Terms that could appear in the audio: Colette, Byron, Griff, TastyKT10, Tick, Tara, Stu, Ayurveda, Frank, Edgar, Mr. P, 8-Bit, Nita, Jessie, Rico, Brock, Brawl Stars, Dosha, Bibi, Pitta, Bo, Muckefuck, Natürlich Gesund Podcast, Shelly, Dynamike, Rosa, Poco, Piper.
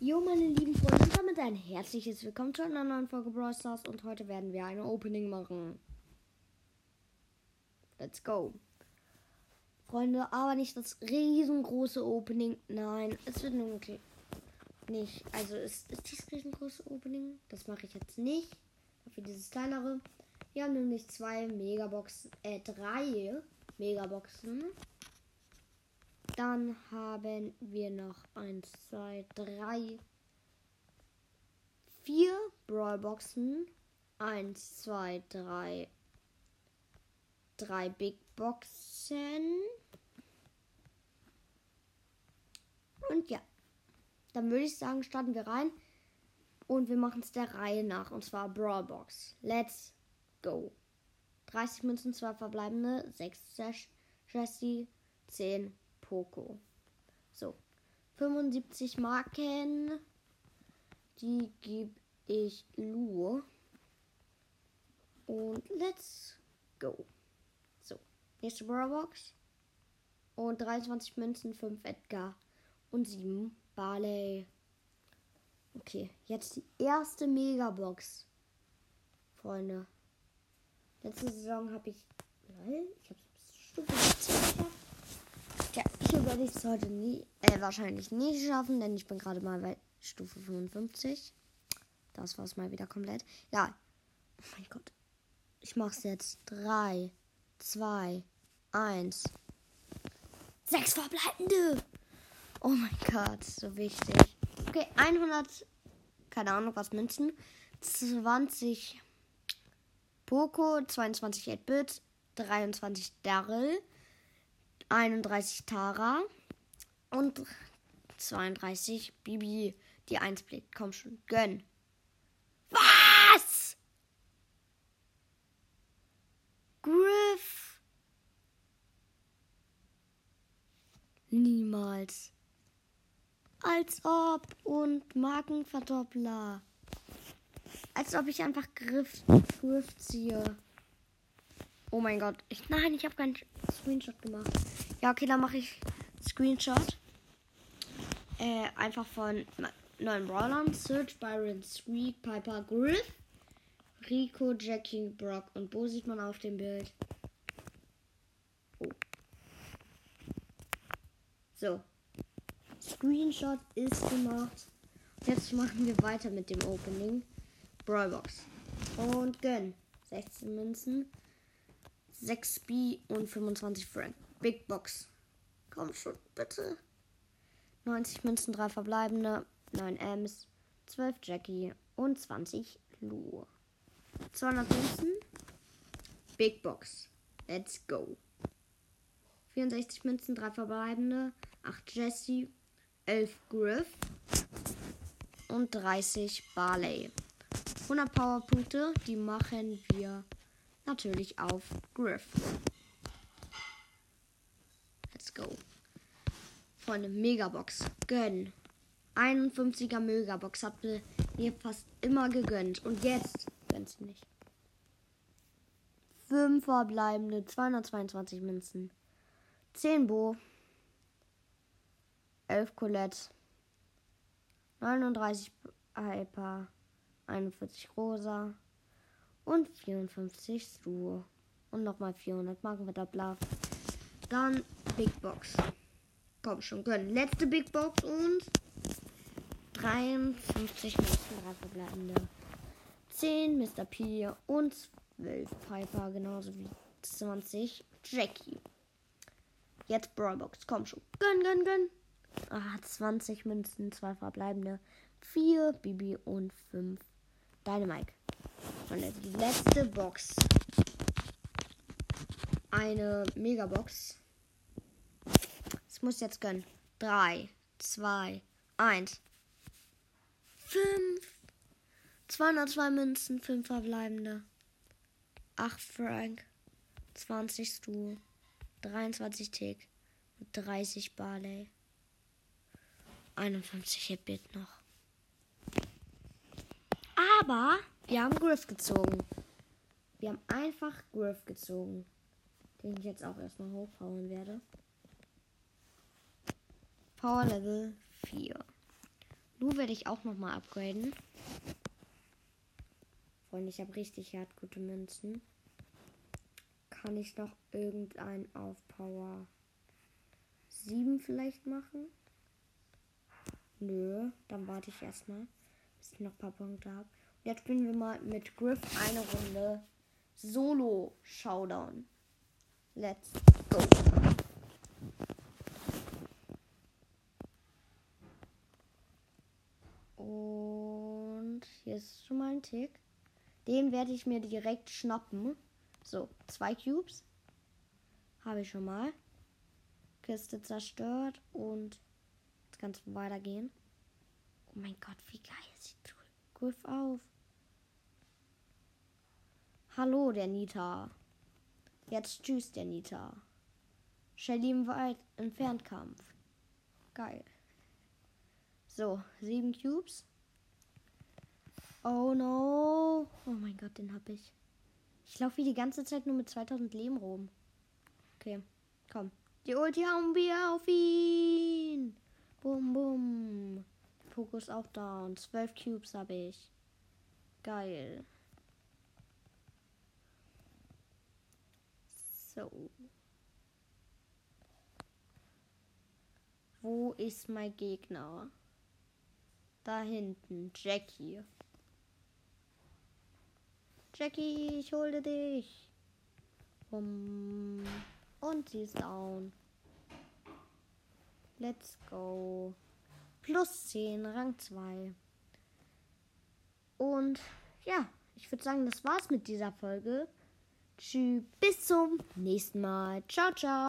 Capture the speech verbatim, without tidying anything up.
Jo, meine lieben Freunde, und damit ein herzliches Willkommen zu einer neuen Folge Brawl Stars und heute werden wir eine Opening machen. Let's go. Freunde, aber nicht das riesengroße Opening. Nein, es wird nur nicht. Also ist, ist dieses riesengroße Opening? Das mache ich jetzt nicht. Dafür dieses kleinere. Wir haben nämlich zwei Megaboxen, äh drei Megaboxen. Dann haben wir noch eins, zwei, drei, vier Brawlboxen. eins, zwei, drei. drei Big Boxen. Und ja. Dann würde ich sagen, starten wir rein. Und wir machen es der Reihe nach. Und zwar Brawlbox. Let's go. dreißig Münzen, zwei verbleibende. sechs Jessie, zehn Poco. So, fünfundsiebzig Marken, die gebe ich Lu. Und let's go. So, nächste Brawlbox. Und dreiundzwanzig Münzen, fünf Edgar und sieben Barley. Okay, jetzt die erste Megabox. Freunde. Letzte Saison habe ich... Nein, ich habe es Ja, ich werde es heute nie, äh, wahrscheinlich nicht schaffen, denn ich bin gerade mal bei Stufe fünfundfünfzig. Das war es mal wieder komplett. Ja, oh mein Gott. Ich mache es jetzt. drei, zwei, eins. sechs verbleibende. Oh mein Gott, so wichtig. Okay, hundert, keine Ahnung was, Münzen. zwanzig Poco, zweiundzwanzig acht-Bit, dreiundzwanzig Darrell. einunddreißig Tara und zweiunddreißig Bibi, die eins blickt. Komm schon, gönn. Was? Griff? Niemals. Als ob. Und Markenverdoppler. Als ob ich einfach Griff, Griff ziehe. Oh mein Gott. Ich, nein, ich habe keinen Screenshot gemacht. Ja, okay, dann mache ich Screenshot. Äh, einfach von neuen Brawlern. Search, Byron, Sweet, Piper, Griff, Rico, Jackie, Brock und Bo sieht man auf dem Bild. Oh. So. Screenshot ist gemacht. Jetzt machen wir weiter mit dem Opening. Brawlbox. Und gönn. sechzehn Münzen. sechs B und fünfundzwanzig Frank. Big Box. Komm schon, bitte. neunzig Münzen, drei verbleibende. neun M's, zwölf Jackie und zwanzig Lu. zweihundert Münzen. Big Box. Let's go. vierundsechzig Münzen, drei verbleibende. acht Jessie, elf Griff und dreißig Barley. hundert Powerpunkte, die machen wir natürlich auf Griff. Let's go. Freunde, Megabox. Gönn. einundfünfziger Megabox. Habt ihr mir fast immer gegönnt. Und jetzt gönnt sie nicht. fünf verbleibende. zweihundertzweiundzwanzig Münzen. zehn Bo. elf Colette. neununddreißig Piper. einundvierzig Rosa. Und vierundfünfzig Stu. Und nochmal vierhundert Marken mit der Bla. Dann Big Box. Komm schon, gönn. Letzte Big Box und dreiundfünfzig Münzen, drei verbleibende. zehn Mister P und zwölf Piper, genauso wie zwanzig Jackie. Jetzt Brawl Box. Komm schon, gönn, gönn, gönn. Ah, zwanzig Münzen, zwei verbleibende. vier Bibi und fünf Dynamike. Und die letzte Box. Eine Megabox. Das muss jetzt gönnen. drei, zwei, eins. fünf. zweihundertzwei Münzen, fünf verbleibende. acht Frank. zwanzig Stu. dreiundzwanzig Tick. dreißig Barley. einundfünfzig Hit-Bit noch. Aber wir haben Griff gezogen. Wir haben einfach Griff gezogen. Den ich jetzt auch erstmal hochhauen werde. Power Level vier. Lu werde ich auch nochmal upgraden. Freunde, ich habe richtig hart gute Münzen. Kann ich noch irgendeinen auf Power sieben vielleicht machen? Nö, dann warte ich erstmal, bis ich noch ein paar Punkte habe. Und jetzt spielen wir mal mit Griff eine Runde Solo-Showdown. Let's go. Und hier ist schon mal ein Tick. Den werde ich mir direkt schnappen. So, zwei Cubes. Habe ich schon mal. Kiste zerstört und jetzt kann es weitergehen. Oh mein Gott, wie geil sieht Griff auf. Hallo, der Nita. Jetzt tschüss, der Nita. Shelly im Wald, im Fernkampf. Geil. So, sieben Cubes. Oh no. Oh mein Gott, den hab ich. Ich laufe hier die ganze Zeit nur mit zweitausend Leben rum. Okay, komm. Die Ulti haben wir auf ihn. Bum, bum. Poco ist auch down. zwölf Cubes habe ich. Geil. So. Wo ist mein Gegner? Da hinten. Jackie. Jackie, ich hole dich. Bum. Und sie ist down. Let's go. Plus zehn, Rang zwei. Und ja, ich würde sagen, das war's mit dieser Folge. Tschüss, bis zum nächsten Mal. Ciao, ciao.